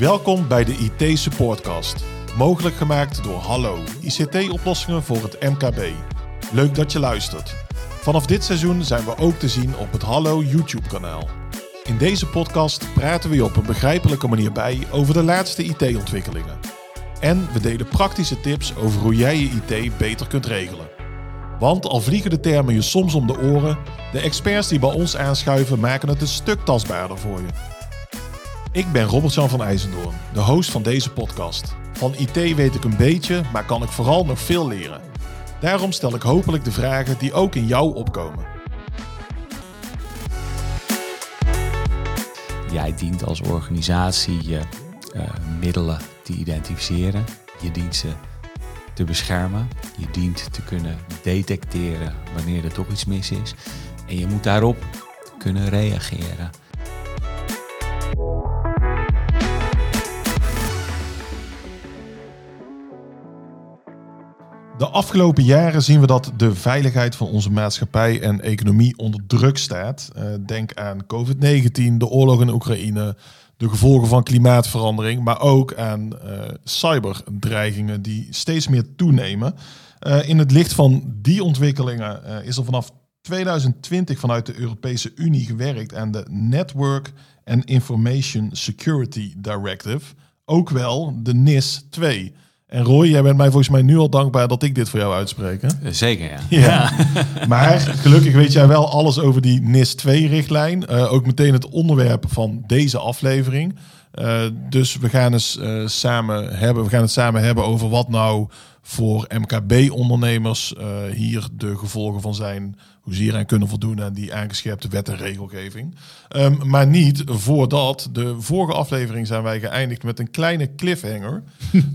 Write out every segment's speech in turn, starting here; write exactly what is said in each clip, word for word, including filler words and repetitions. Welkom bij de I T Supportcast, mogelijk gemaakt door Hallo I C T-oplossingen voor het M K B. Leuk dat je luistert. Vanaf dit seizoen zijn we ook te zien op het Hallo YouTube-kanaal. In deze podcast praten we je op een begrijpelijke manier bij over de laatste I T-ontwikkelingen. En we delen praktische tips over hoe jij je I T beter kunt regelen. Want al vliegen de termen je soms om de oren, de experts die bij ons aanschuiven maken het een stuk tastbaarder voor je. Ik ben Robert-Jan van IJzendoorn, de host van deze podcast. Van I T weet ik een beetje, maar kan ik vooral nog veel leren. Daarom stel ik hopelijk de vragen die ook in jou opkomen. Jij dient als organisatie je uh, middelen te identificeren. Je dient ze te beschermen. Je dient te kunnen detecteren wanneer er toch iets mis is. En je moet daarop kunnen reageren. De afgelopen jaren zien we dat de veiligheid van onze maatschappij en economie onder druk staat. Denk aan covid negentien, de oorlog in Oekraïne, de gevolgen van klimaatverandering, maar ook aan uh, cyberdreigingen die steeds meer toenemen. Uh, in het licht van die ontwikkelingen uh, is er vanaf tweeduizend twintig vanuit de Europese Unie gewerkt aan de Network and Information Security Directive, ook wel de NIS twee. En Roy, jij bent mij volgens mij nu al dankbaar dat ik dit voor jou uitspreek, hè? Zeker, ja. ja. ja. Maar gelukkig weet jij wel alles over die NIS twee-richtlijn. Uh, ook meteen het onderwerp van deze aflevering. Uh, dus we gaan, eens, uh, samen hebben, we gaan het samen hebben over wat nou voor M K B-ondernemers uh, hier de gevolgen van zijn. Hoe ze hieraan kunnen voldoen aan die aangescherpte wet en regelgeving. Um, maar niet voordat. De vorige aflevering zijn wij geëindigd met een kleine cliffhanger.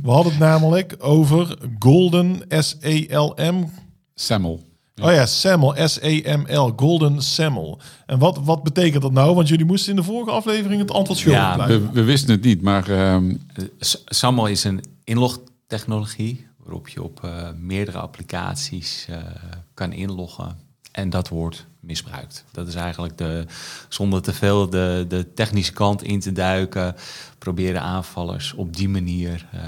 We hadden het namelijk over Golden S A M L. S A M L. Ja. Oh ja, S A M L, S A M L, Golden S A M L. En wat, wat betekent dat nou? Want jullie moesten in de vorige aflevering het antwoord schuldig ja, blijven. Ja, we, we wisten het niet, maar... Um... S A M L is een inlogtechnologie waarop je op uh, meerdere applicaties uh, kan inloggen. En dat wordt misbruikt. Dat is eigenlijk de, zonder te veel de, de technische kant in te duiken, proberen aanvallers op die manier uh,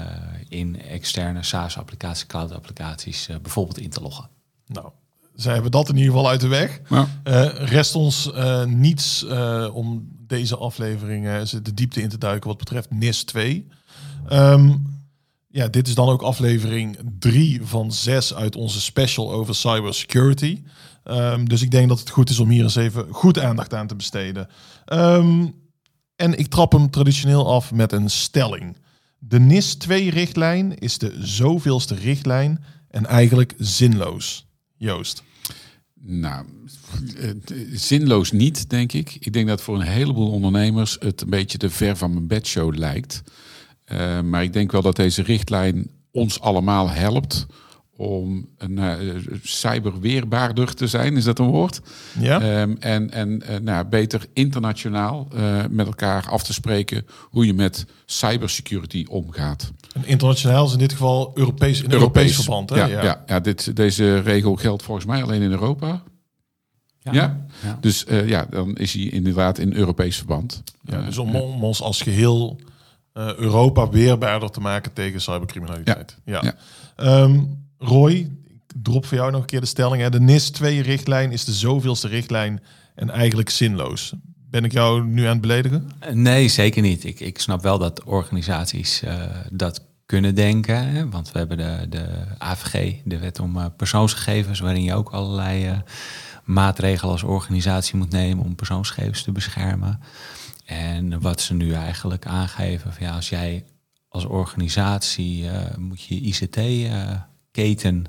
in externe SaaS-applicaties, cloud-applicaties uh, bijvoorbeeld in te loggen. Nou, zij hebben dat in ieder geval uit de weg. Ja. Uh, rest ons uh, niets uh, om deze aflevering uh, de diepte in te duiken wat betreft NIS twee. Um, ja, dit is dan ook aflevering drie van zes uit onze special over cybersecurity. Um, dus ik denk dat het goed is om hier eens even goed aandacht aan te besteden. Um, en ik trap hem traditioneel af met een stelling. De NIS twee-richtlijn is de zoveelste richtlijn en eigenlijk zinloos. Joost? Nou, zinloos niet, denk ik. Ik denk dat voor een heleboel ondernemers het een beetje de ver van mijn bedshow lijkt. Uh, maar ik denk wel dat deze richtlijn ons allemaal helpt om een uh, cyberweerbaarder te zijn, is dat een woord? Ja. Um, en en uh, nou, beter internationaal uh, met elkaar af te spreken hoe je met cybersecurity omgaat. En internationaal is in dit geval Europees, in Europees. Europees verband. Hè? Ja, ja. ja, ja dit, deze regel geldt volgens mij alleen in Europa. Ja, ja? ja. Dus uh, ja, dan is hij inderdaad in Europees verband. Ja, dus om, om ons als geheel uh, Europa weerbaarder te maken tegen cybercriminaliteit. Ja. ja. ja. Um, Roy, ik drop voor jou nog een keer de stelling. Hè? De NIS twee-richtlijn is de zoveelste richtlijn en eigenlijk zinloos. Ben ik jou nu aan het beledigen? Nee, zeker niet. Ik, ik snap wel dat organisaties uh, dat kunnen denken. Hè? Want we hebben de, de A V G, de Wet om uh, Persoonsgegevens, waarin je ook allerlei uh, maatregelen als organisatie moet nemen om persoonsgegevens te beschermen. En wat ze nu eigenlijk aangeven, van, ja, als jij als organisatie uh, moet je I C T... Uh, keten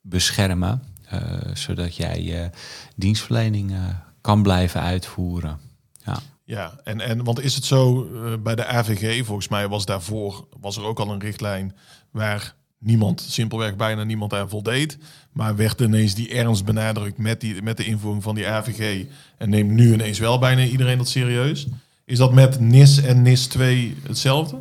beschermen, uh, zodat jij je uh, dienstverlening uh, kan blijven uitvoeren. Ja, ja en, en want is het zo uh, bij de A V G, volgens mij was daarvoor was er ook al een richtlijn waar niemand, simpelweg bijna niemand aan voldeed, maar werd ineens die ernst benadrukt met, die, met de invoering van die A V G en neemt nu ineens wel bijna iedereen dat serieus. Is dat met NIS en NIS twee hetzelfde?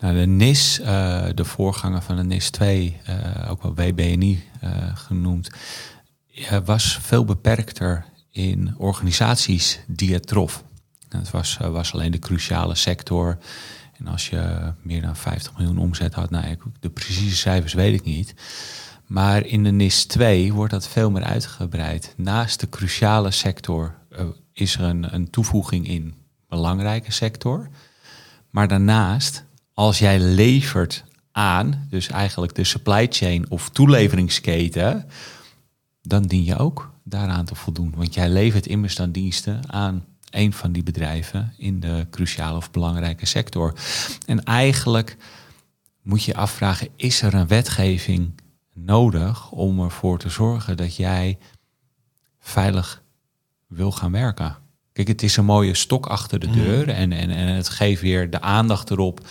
Nou, de NIS, uh, de voorganger van de NIS twee, uh, ook wel W B N I uh, genoemd, uh, was veel beperkter in organisaties die het trof. Het was, uh, was alleen de cruciale sector. En als je meer dan vijftig miljoen omzet had, nou, de precieze cijfers weet ik niet. Maar in de N I S twee wordt dat veel meer uitgebreid. Naast de cruciale sector uh, is er een, een toevoeging in belangrijke sector. Maar daarnaast, als jij levert aan, dus eigenlijk de supply chain of toeleveringsketen, dan dien je ook daaraan te voldoen. Want jij levert immers dan diensten aan een van die bedrijven in de cruciale of belangrijke sector. En eigenlijk moet je afvragen, is er een wetgeving nodig om ervoor te zorgen dat jij veilig wil gaan werken? Kijk, het is een mooie stok achter de deur en, en, en het geeft weer de aandacht erop,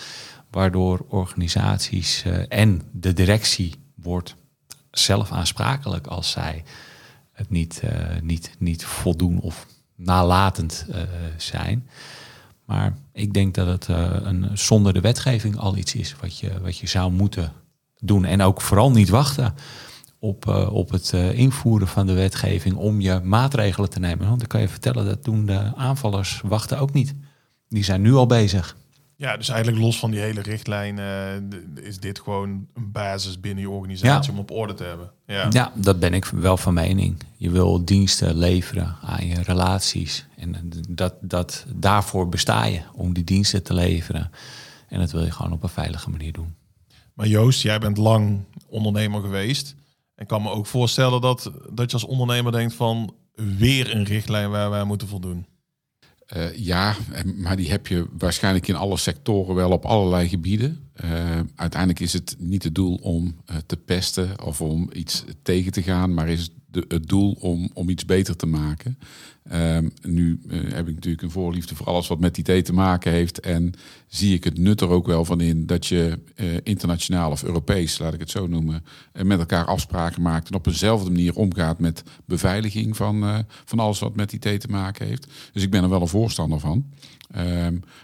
waardoor organisaties uh, en de directie wordt zelf aansprakelijk als zij het niet, uh, niet, niet voldoen of nalatend uh, zijn. Maar ik denk dat het uh, een, zonder de wetgeving al iets is wat je, wat je zou moeten doen. En ook vooral niet wachten op, uh, op het uh, invoeren van de wetgeving om je maatregelen te nemen. Want ik kan je vertellen, dat doen de aanvallers wachten ook niet. Die zijn nu al bezig. Ja, dus eigenlijk los van die hele richtlijn uh, is dit gewoon een basis binnen je organisatie, ja, om op orde te hebben. Ja. ja, dat ben ik wel van mening. Je wil diensten leveren aan je relaties. En dat, dat, daarvoor besta je, om die diensten te leveren. En dat wil je gewoon op een veilige manier doen. Maar Joost, jij bent lang ondernemer geweest. En kan me ook voorstellen dat, dat je als ondernemer denkt van weer een richtlijn waar wij moeten voldoen. Uh, ja, maar die heb je waarschijnlijk in alle sectoren wel op allerlei gebieden. Uh, uiteindelijk is het niet het doel om uh, te pesten of om iets tegen te gaan, maar is het, de, het doel om, om iets beter te maken. Uh, nu uh, heb ik natuurlijk een voorliefde voor alles wat met I T te maken heeft. En zie ik het nut er ook wel van in dat je uh, internationaal of Europees, laat ik het zo noemen, uh, met elkaar afspraken maakt en op eenzelfde manier omgaat met beveiliging van, uh, van alles wat met I T te maken heeft. Dus ik ben er wel een voorstander van. Uh,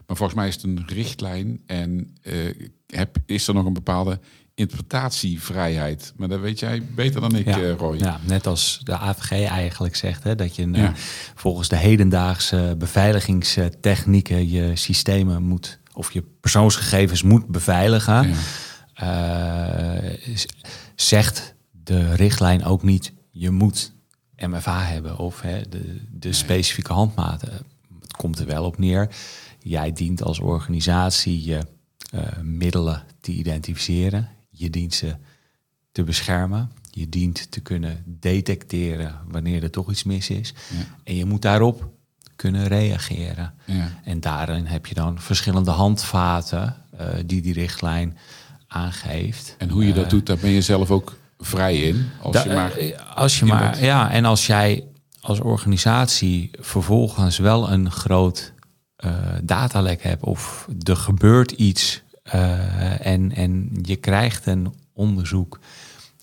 maar volgens mij is het een richtlijn en uh, heb, is er nog een bepaalde interpretatievrijheid. Maar dat weet jij beter dan ik, ja, uh, Roy. Ja, net als de A V G eigenlijk zegt, hè, dat je ja. uh, volgens de hedendaagse beveiligingstechnieken je systemen moet, of je persoonsgegevens moet beveiligen. Ja. Uh, zegt de richtlijn ook niet, je moet M F A hebben of hè, de, de specifieke handmaten. Het komt er wel op neer. Jij dient als organisatie je uh, middelen te identificeren, je dient ze te beschermen. Je dient te kunnen detecteren wanneer er toch iets mis is. Ja. En je moet daarop kunnen reageren. Ja. En daarin heb je dan verschillende handvaten uh, die die richtlijn aangeeft. En hoe je dat uh, doet, daar ben je zelf ook vrij in. Als da- je maar, als je maar bent. Ja, en als jij als organisatie vervolgens wel een groot uh, datalek hebt of er gebeurt iets. Uh, en, en je krijgt een onderzoek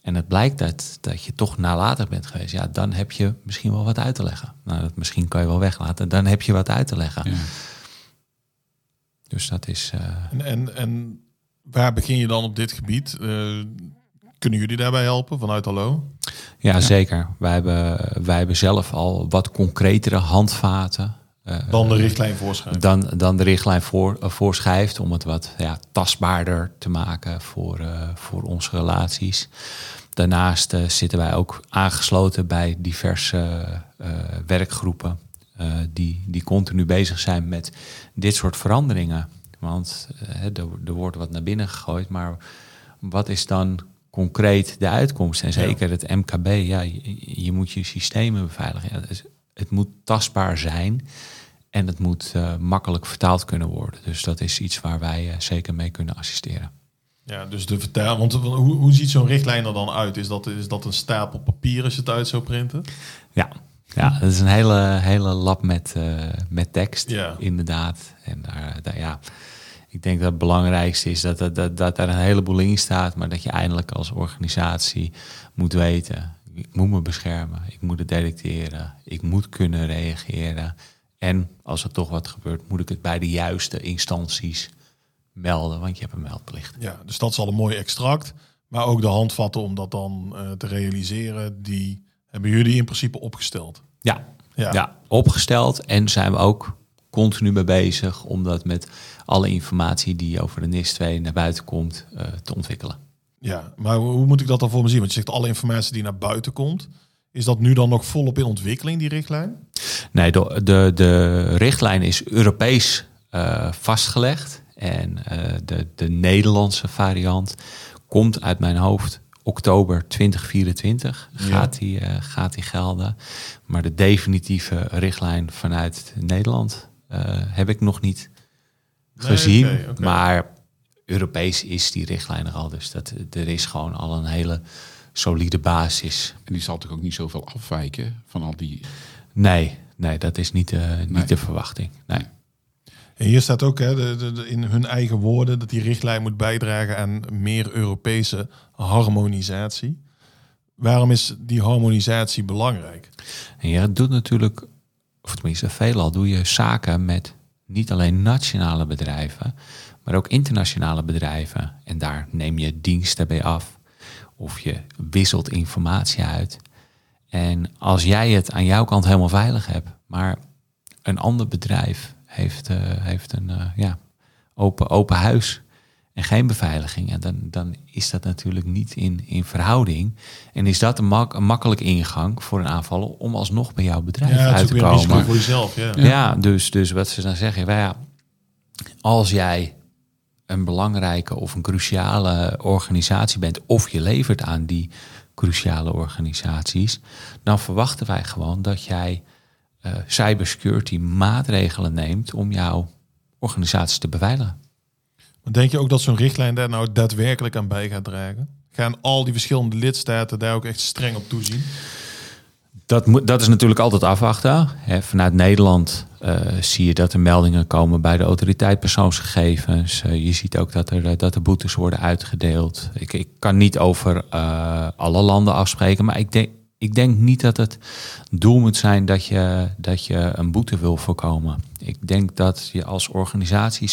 en het blijkt dat, dat je toch nalatig bent geweest. Ja, dan heb je misschien wel wat uit te leggen. Nou, dat misschien kan je wel weglaten. Dan heb je wat uit te leggen. Ja. Dus dat is... Uh... En, en, en waar begin je dan op dit gebied? Uh, kunnen jullie daarbij helpen vanuit Hallo? Ja, ja, zeker. Wij hebben, wij hebben zelf al wat concretere handvaten. Uh, dan de richtlijn voorschrijft. Dan, dan de richtlijn voor, uh, voorschrijft om het wat ja, tastbaarder te maken voor, uh, voor onze relaties. Daarnaast uh, zitten wij ook aangesloten bij diverse uh, werkgroepen uh, die, die continu bezig zijn met dit soort veranderingen. Want uh, er, er wordt wat naar binnen gegooid, maar wat is dan concreet de uitkomst? En zeker het M K B, ja, je, je moet je systemen beveiligen. Ja, dat is, het moet tastbaar zijn en het moet uh, makkelijk vertaald kunnen worden. Dus dat is iets waar wij uh, zeker mee kunnen assisteren. Ja, dus de vertaal. Want hoe, hoe ziet zo'n richtlijn er dan uit? Is dat, is dat een stapel papier als je het uit zou printen? Ja, ja, dat is een hele, hele lab met, uh, met tekst, ja, inderdaad. En daar, daar, ja, ik denk dat het belangrijkste is dat, dat, dat, dat er een heleboel in staat, maar dat je eindelijk als organisatie moet weten, ik moet me beschermen, ik moet het detecteren, ik moet kunnen reageren. En als er toch wat gebeurt, moet ik het bij de juiste instanties melden, want je hebt een meldplicht. Ja, dus dat is al een mooi extract. Maar ook de handvatten om dat dan uh, te realiseren, die hebben jullie in principe opgesteld. Ja, ja. ja opgesteld en zijn we ook continu mee bezig om dat met alle informatie die over de N I S twee naar buiten komt uh, te ontwikkelen. Ja, maar hoe moet ik dat dan voor me zien? Want je zegt alle informatie die naar buiten komt. Is dat nu dan nog volop in ontwikkeling, die richtlijn? Nee, de, de, de richtlijn is Europees uh, vastgelegd. En uh, de, de Nederlandse variant komt uit mijn hoofd oktober tweeduizend vierentwintig. Ja. Gaat, die, uh, gaat die gelden. Maar de definitieve richtlijn vanuit Nederland uh, heb ik nog niet gezien. Nee, okay, okay. Maar Europees is die richtlijn er al. Dus dat, er is gewoon al een hele solide basis. En die zal toch ook niet zoveel afwijken van al die... Nee, nee dat is niet, uh, niet nee. de verwachting. Nee. nee. En hier staat ook hè, de, de, de, in hun eigen woorden dat die richtlijn moet bijdragen aan meer Europese harmonisatie. Waarom is die harmonisatie belangrijk? En ja, het doet natuurlijk, of tenminste veelal doe je zaken met niet alleen nationale bedrijven, maar ook internationale bedrijven. En daar neem je diensten bij af of je wisselt informatie uit. En als jij het aan jouw kant helemaal veilig hebt, maar een ander bedrijf heeft, uh, heeft een uh, ja, open, open huis en geen beveiliging, en dan, dan is dat natuurlijk niet in, in verhouding. En is dat een, mak- een makkelijke ingang voor een aanvaller om alsnog bij jouw bedrijf ja, uit te komen. Ja, het is weer een risico voor jezelf. Ja, ja, ja dus, dus wat ze dan zeggen, well, ja, als jij een belangrijke of een cruciale organisatie bent, of je levert aan die cruciale organisaties, dan verwachten wij gewoon dat jij uh, cybersecurity maatregelen neemt om jouw organisatie te beveiligen. Denk je ook dat zo'n richtlijn daar nou daadwerkelijk aan bij gaat dragen? Gaan al die verschillende lidstaten daar ook echt streng op toezien? Dat, moet, dat is natuurlijk altijd afwachten. He, vanuit Nederland uh, zie je dat er meldingen komen bij de autoriteit persoonsgegevens. Uh, je ziet ook dat er, dat er boetes worden uitgedeeld. Ik, ik kan niet over uh, alle landen afspreken. Maar ik denk, ik denk niet dat het doel moet zijn dat je, dat je een boete wil voorkomen. Ik denk dat je als organisatie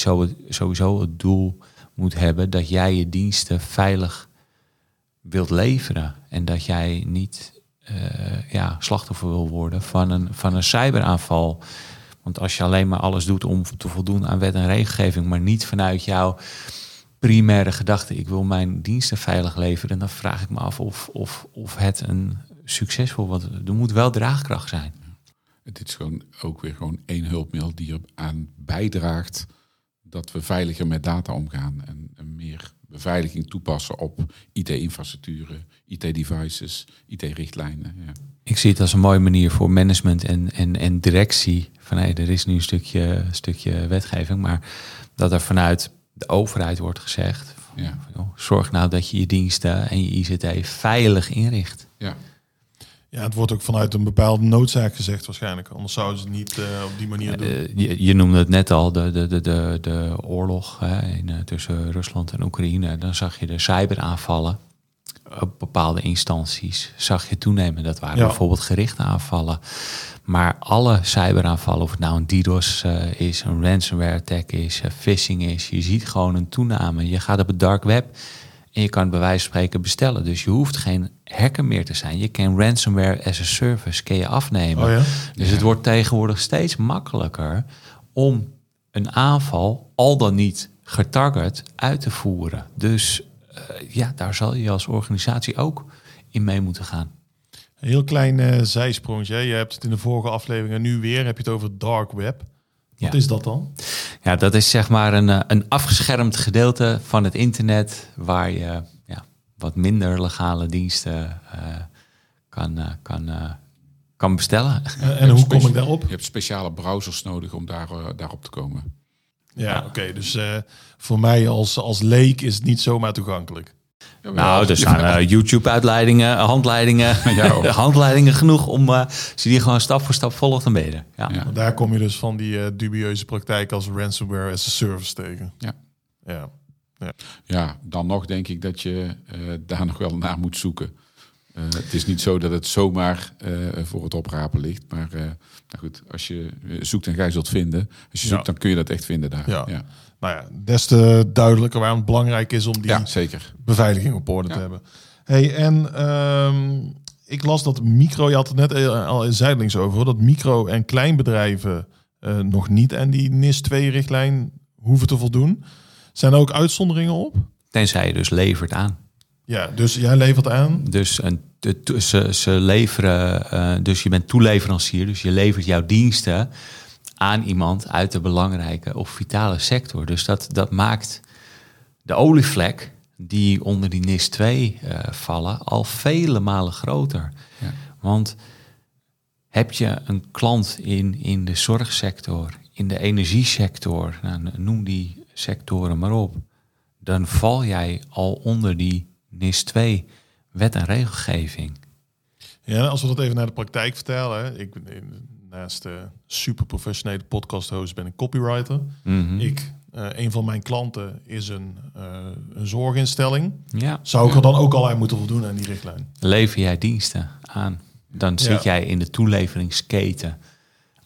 sowieso het doel moet hebben dat jij je diensten veilig wilt leveren. En dat jij niet... Uh, ja, slachtoffer wil worden van een, van een cyberaanval. Want als je alleen maar alles doet om te voldoen aan wet en regelgeving, maar niet vanuit jouw primaire gedachte, ik wil mijn diensten veilig leveren, dan vraag ik me af of, of, of het een succesvol wordt. Er moet wel draagkracht zijn. Het is gewoon ook weer gewoon één hulpmiddel die eraan bijdraagt dat we veiliger met data omgaan en, en meer beveiliging toepassen op I T-infrastructuren, I T-devices, I T-richtlijnen. Ja. Ik zie het als een mooie manier voor management en, en, en directie. Van hey, er is nu een stukje, stukje wetgeving, maar dat er vanuit de overheid wordt gezegd, ja. van, oh, zorg nou dat je je diensten en je I C T veilig inricht. Ja. Ja, het wordt ook vanuit een bepaalde noodzaak gezegd waarschijnlijk. Anders zouden ze het niet uh, op die manier doen. Uh, je, je noemde het net al, de, de, de, de, de oorlog hè, in, uh, tussen Rusland en Oekraïne. Dan zag je de cyberaanvallen op bepaalde instanties zag je toenemen. Dat waren ja. bijvoorbeeld gerichte aanvallen. Maar alle cyberaanvallen, of het nou een DDoS uh, is, een ransomware attack is, uh, phishing is. Je ziet gewoon een toename. Je gaat op het dark web en je kan bij wijze van spreken bestellen. Dus je hoeft geen hacker meer te zijn. Je kan ransomware as a service kan je afnemen. Oh ja? Dus ja. het wordt tegenwoordig steeds makkelijker om een aanval, al dan niet getarget, uit te voeren. Dus uh, ja, daar zal je als organisatie ook in mee moeten gaan. Een heel klein uh, zijsprongetje. Je hebt het in de vorige aflevering en nu weer heb je het over dark web. Wat ja. is dat dan? Ja, dat is zeg maar een, een afgeschermd gedeelte van het internet waar je ja, wat minder legale diensten uh, kan, uh, kan, uh, kan bestellen. En, en hoe kom ik daarop? Je hebt speciale browsers nodig om daar, uh, daarop te komen. Ja, ja. oké. Okay, dus uh, voor mij als, als leek is het niet zomaar toegankelijk. Ja, nou, er staan uh, YouTube-uitleidingen, handleidingen, handleidingen genoeg om uh, als je die gewoon stap voor stap volgt, dan ben je er. Ja. Ja. Daar kom je dus van die uh, dubieuze praktijk als ransomware as a service tegen. Ja. Ja. Ja. ja, dan nog denk ik dat je uh, daar nog wel naar moet zoeken. Uh, het is niet zo dat het zomaar uh, voor het oprapen ligt, maar uh, nou goed, als je zoekt en ga je zult vinden. Als je zoekt, ja. dan kun je dat echt vinden daar. Ja. Ja. Nou ja, des te duidelijker waarom het belangrijk is om die ja, zeker. beveiliging op orde ja. te hebben. Hey, en um, ik las dat micro, je had het net al zijdelings over, dat micro- en kleinbedrijven uh, nog niet aan die N I S twee richtlijn hoeven te voldoen. Zijn er ook uitzonderingen op? Tenzij je dus levert aan. Ja, dus jij levert aan? Dus een, de, ze, ze leveren, uh, dus je bent toeleverancier, dus je levert jouw diensten aan iemand uit de belangrijke of vitale sector. Dus dat, dat maakt de olievlek die onder die N I S twee uh, vallen al vele malen groter. Ja. Want heb je een klant in, in de zorgsector, in de energiesector, nou, noem die sectoren maar op, dan val jij al onder die N I S twee wet en regelgeving. Ja, als we dat even naar de praktijk vertalen. Ik, naast de superprofessionele podcast-host ben ik copywriter. Mm-hmm. Ik, uh, een van mijn klanten is een, uh, een zorginstelling. Ja. Zou ik er dan ook al aan moeten voldoen aan die richtlijn? Lever jij diensten aan? Dan zit ja. jij in de toeleveringsketen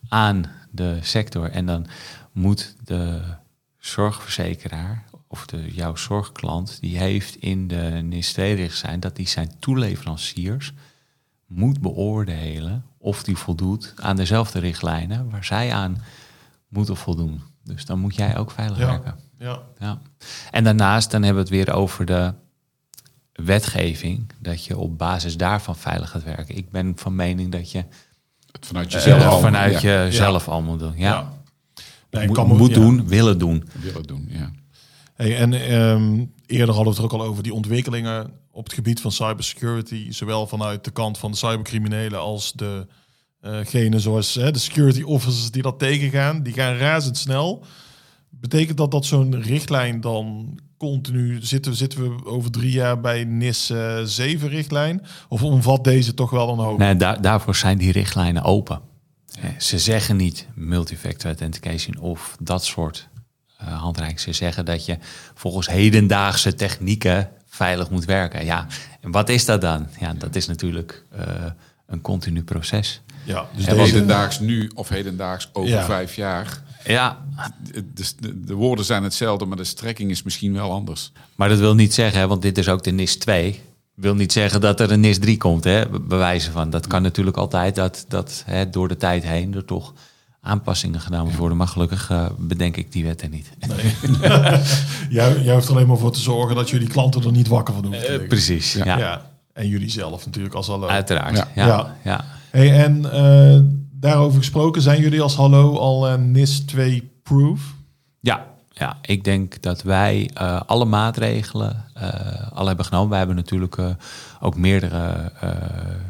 aan de sector. En dan moet de zorgverzekeraar of de, jouw zorgklant, die heeft in de N I S twee richtlijn dat die zijn toeleveranciers moet beoordelen of die voldoet aan dezelfde richtlijnen waar zij aan moeten voldoen. Dus dan moet jij ook veilig ja. werken. Ja. Ja. En daarnaast dan hebben we het weer over de wetgeving, dat je op basis daarvan veilig gaat werken. Ik ben van mening dat je het vanuit jezelf, uh, vanuit ja. jezelf ja. allemaal doen. Ja. Ja. Nee, moet, kan moet ja. doen, willen doen. Willen doen, ja. Hey, en um, eerder hadden we het er ook al over die ontwikkelingen op het gebied van cybersecurity, zowel vanuit de kant van de cybercriminelen als de uh, genen zoals uh, de security officers die dat tegengaan, die gaan razendsnel. Betekent dat dat zo'n richtlijn dan continu zitten, zitten we over drie jaar bij N I S zeven richtlijn? Of omvat deze toch wel een hoop? Nee, daar, daarvoor zijn die richtlijnen open. Ja. Ze zeggen niet multifactor authentication of dat soort uh, handreiking. Ze zeggen dat je volgens hedendaagse technieken veilig moet werken. Ja, en wat is dat dan? Ja, dat is natuurlijk uh, een continu proces. Ja, dus deze... hedendaags nu of hedendaags over ja. vijf jaar... Ja, dus de, de woorden zijn hetzelfde, maar de strekking is misschien wel anders. Maar dat wil niet zeggen, hè, want dit is ook de N I S twee. Wil niet zeggen dat er een N I S drie komt, hè, bewijzen van. Dat kan natuurlijk altijd, dat, dat hè, door de tijd heen er toch aanpassingen gedaan worden. Maar gelukkig uh, bedenk ik die wet er niet. Nee. jij, jij hoeft er alleen maar voor te zorgen dat jullie klanten er niet wakker van hoeven. Uh, precies, ja. Ja. ja. En jullie zelf natuurlijk als Hallo. Uiteraard, ja. ja. ja. ja. Hey, en... Uh, Daarover gesproken, zijn jullie als Hallo al uh, N I S twee proof? Ja, ja, ik denk dat wij uh, alle maatregelen uh, al hebben genomen. Wij hebben natuurlijk uh, ook meerdere uh,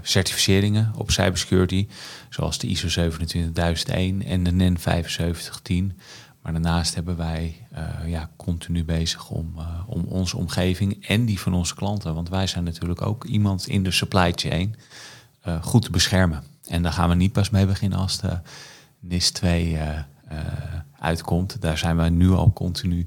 certificeringen op cybersecurity. Zoals de I S O twee zevenentwintig nul nul één en de N E N zevenenzeventig tien. Maar daarnaast hebben wij uh, ja, continu bezig om, uh, om onze omgeving en die van onze klanten. Want wij zijn natuurlijk ook iemand in de supply chain uh, goed te beschermen. En daar gaan we niet pas mee beginnen als de N I S twee uh, uh, uitkomt. Daar zijn we nu al continu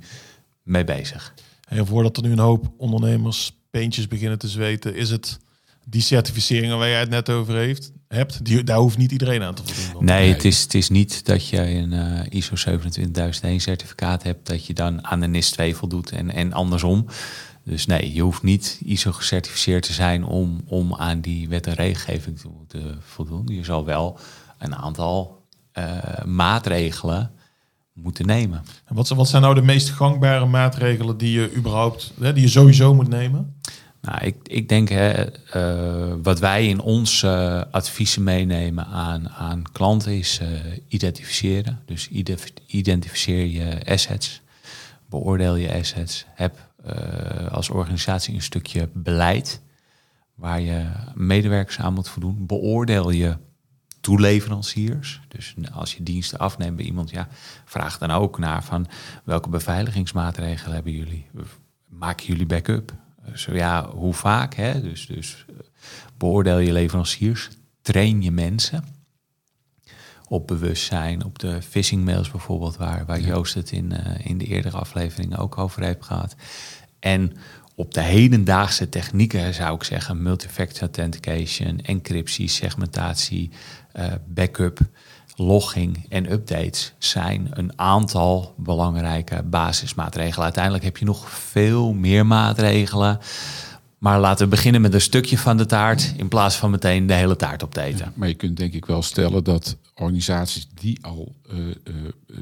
mee bezig. En voordat er nu een hoop ondernemers peentjes beginnen te zweten, is het die certificeringen waar jij het net over heeft, hebt, die, daar hoeft niet iedereen aan te voldoen. Nee, het is, het is niet dat je een uh, I S O twee zevenentwintig nul nul één certificaat hebt, dat je dan aan de N I S twee voldoet en, en andersom. Dus nee, je hoeft niet I S O gecertificeerd te zijn om, om aan die wet en regelgeving te, te voldoen. Je zal wel een aantal uh, maatregelen moeten nemen. En wat, wat zijn nou de meest gangbare maatregelen die je überhaupt, hè, die je sowieso moet nemen? Nou, ik, ik denk hè, uh, wat wij in onze uh, adviezen meenemen aan, aan klanten is uh, identificeren. Dus identificeer je assets, beoordeel je assets, heb Uh, als organisatie een stukje beleid waar je medewerkers aan moet voldoen. Beoordeel je toeleveranciers. Dus als je diensten afneemt bij iemand, ja, vraag dan ook naar van welke beveiligingsmaatregelen hebben jullie? Maken jullie backup? Zo ja, hoe vaak? Hè? Dus, dus beoordeel je leveranciers. Train je mensen op bewustzijn, op de phishing mails bijvoorbeeld, waar, waar ja. Joost het in, uh, in de eerdere afleveringen ook over heeft gehad. En op de hedendaagse technieken zou ik zeggen, multifactor authentication, encryptie, segmentatie, uh, backup, logging en updates zijn een aantal belangrijke basismaatregelen. Uiteindelijk heb je nog veel meer maatregelen, Maar laten we beginnen met een stukje van de taart in plaats van meteen de hele taart op te eten. Ja, maar je kunt denk ik wel stellen dat organisaties die al uh, uh,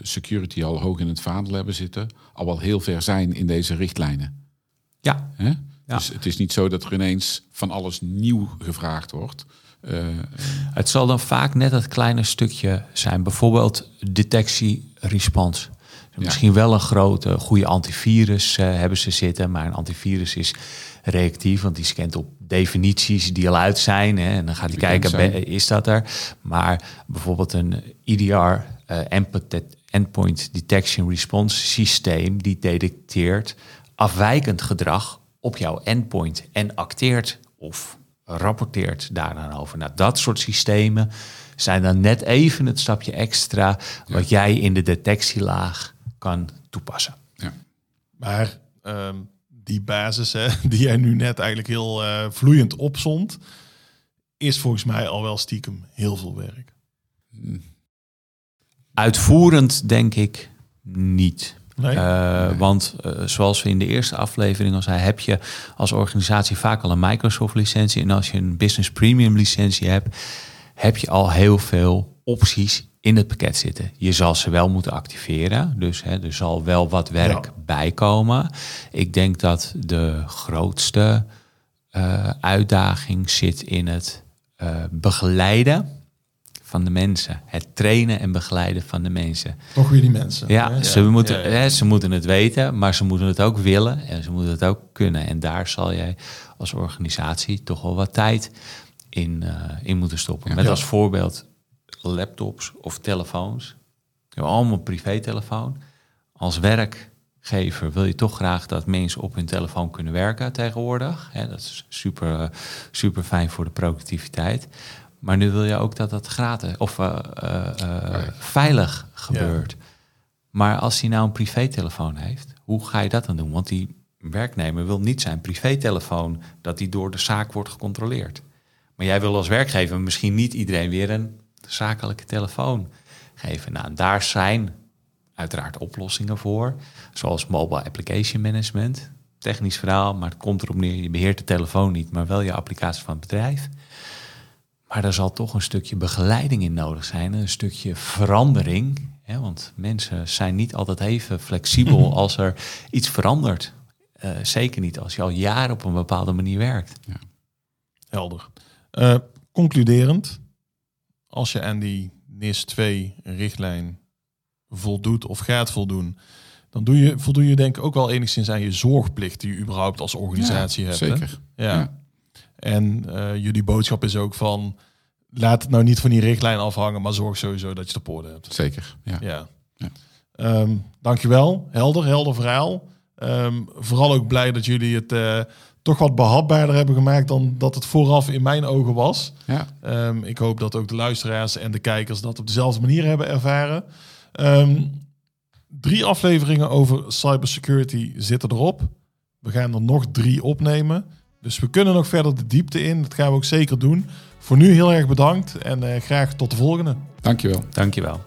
security al hoog in het vaandel hebben zitten, al wel heel ver zijn in deze richtlijnen. Ja. Hè? Ja. Dus het is niet zo dat er ineens van alles nieuw gevraagd wordt. Uh, het zal dan vaak net dat kleine stukje zijn. Bijvoorbeeld detectie response. Ja. Misschien wel een grote, goede antivirus uh, hebben ze zitten. Maar een antivirus is reactief, want die scant op definities die al uit zijn. Hè, en dan gaat hij kijken, ben, is dat er? Maar bijvoorbeeld een E D R, uh, Endpoint Detection Response systeem, die detecteert afwijkend gedrag op jouw endpoint en acteert of rapporteert daaraan over. Nou, dat soort systemen zijn dan net even het stapje extra wat ja. jij in de detectielaag kan toepassen. Ja. Maar um, die basis hè, die jij nu net eigenlijk heel uh, vloeiend opzomt, is volgens mij al wel stiekem heel veel werk. Hm. Uitvoerend denk ik niet. Nee. Uh, nee. Want uh, zoals we in de eerste aflevering al zei, heb je als organisatie vaak al een Microsoft-licentie. En als je een Business Premium-licentie hebt, heb je al heel veel opties in het pakket zitten. Je zal ze wel moeten activeren. Dus hè, er zal wel wat werk ja. bij komen. Ik denk dat de grootste uh, uitdaging zit in het uh, begeleiden van de mensen. Het trainen en begeleiden van de mensen. Toch weer die mensen. Ja, ja. Ze, moeten, ja, ja. Hè, ze moeten het weten, maar ze moeten het ook willen en ze moeten het ook kunnen. En daar zal jij als organisatie toch wel wat tijd in, uh, in moeten stoppen. Ja. Met als voorbeeld laptops of telefoons. Je hebt allemaal privételefoon. Als werkgever wil je toch graag dat mensen op hun telefoon kunnen werken tegenwoordig. Hè, dat is super, super fijn voor de productiviteit. Maar nu wil je ook dat dat gratis of uh, uh, uh, veilig gebeurt. Ja. Maar als hij nou een privételefoon heeft, hoe ga je dat dan doen? Want die werknemer wil niet zijn privételefoon dat die door de zaak wordt gecontroleerd. Maar jij wil als werkgever misschien niet iedereen weer een zakelijke telefoon geven. Nou, daar zijn uiteraard oplossingen voor, zoals mobile application management. Technisch verhaal, maar het komt erop neer. Je beheert de telefoon niet, maar wel je applicatie van het bedrijf. Maar daar zal toch een stukje begeleiding in nodig zijn. Een stukje verandering. Hè, want mensen zijn niet altijd even flexibel als er iets verandert. Uh, zeker niet als je al jaren op een bepaalde manier werkt. Ja. Helder. Uh, concluderend. Als je aan die N I S twee richtlijn voldoet of gaat voldoen, dan doe je, voldoe je denk ik ook wel enigszins aan je zorgplicht die je überhaupt als organisatie ja, hebt. Zeker. Hè? Ja, ja. En uh, jullie boodschap is ook van, laat het nou niet van die richtlijn afhangen, maar zorg sowieso dat je het op orde hebt. Zeker, ja. ja. ja. Um, dankjewel, helder, helder verhaal. Um, vooral ook blij dat jullie het uh, toch wat behapbaarder hebben gemaakt dan dat het vooraf in mijn ogen was. Ja. Um, ik hoop dat ook de luisteraars en de kijkers dat op dezelfde manier hebben ervaren. Um, drie afleveringen over cybersecurity zitten erop. We gaan er nog drie opnemen. Dus we kunnen nog verder de diepte in. Dat gaan we ook zeker doen. Voor nu heel erg bedankt en eh, graag tot de volgende. Dankjewel. Dankjewel.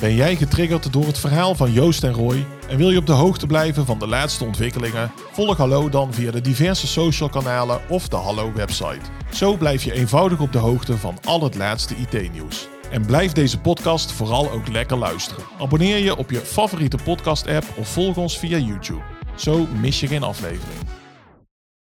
Ben jij getriggerd door het verhaal van Joost en Roy en wil je op de hoogte blijven van de laatste ontwikkelingen? Volg Hallo dan via de diverse social kanalen of de Hallo website. Zo blijf je eenvoudig op de hoogte van al het laatste I T-nieuws. En blijf deze podcast vooral ook lekker luisteren. Abonneer je op je favoriete podcast-app of volg ons via YouTube. Zo mis je geen aflevering.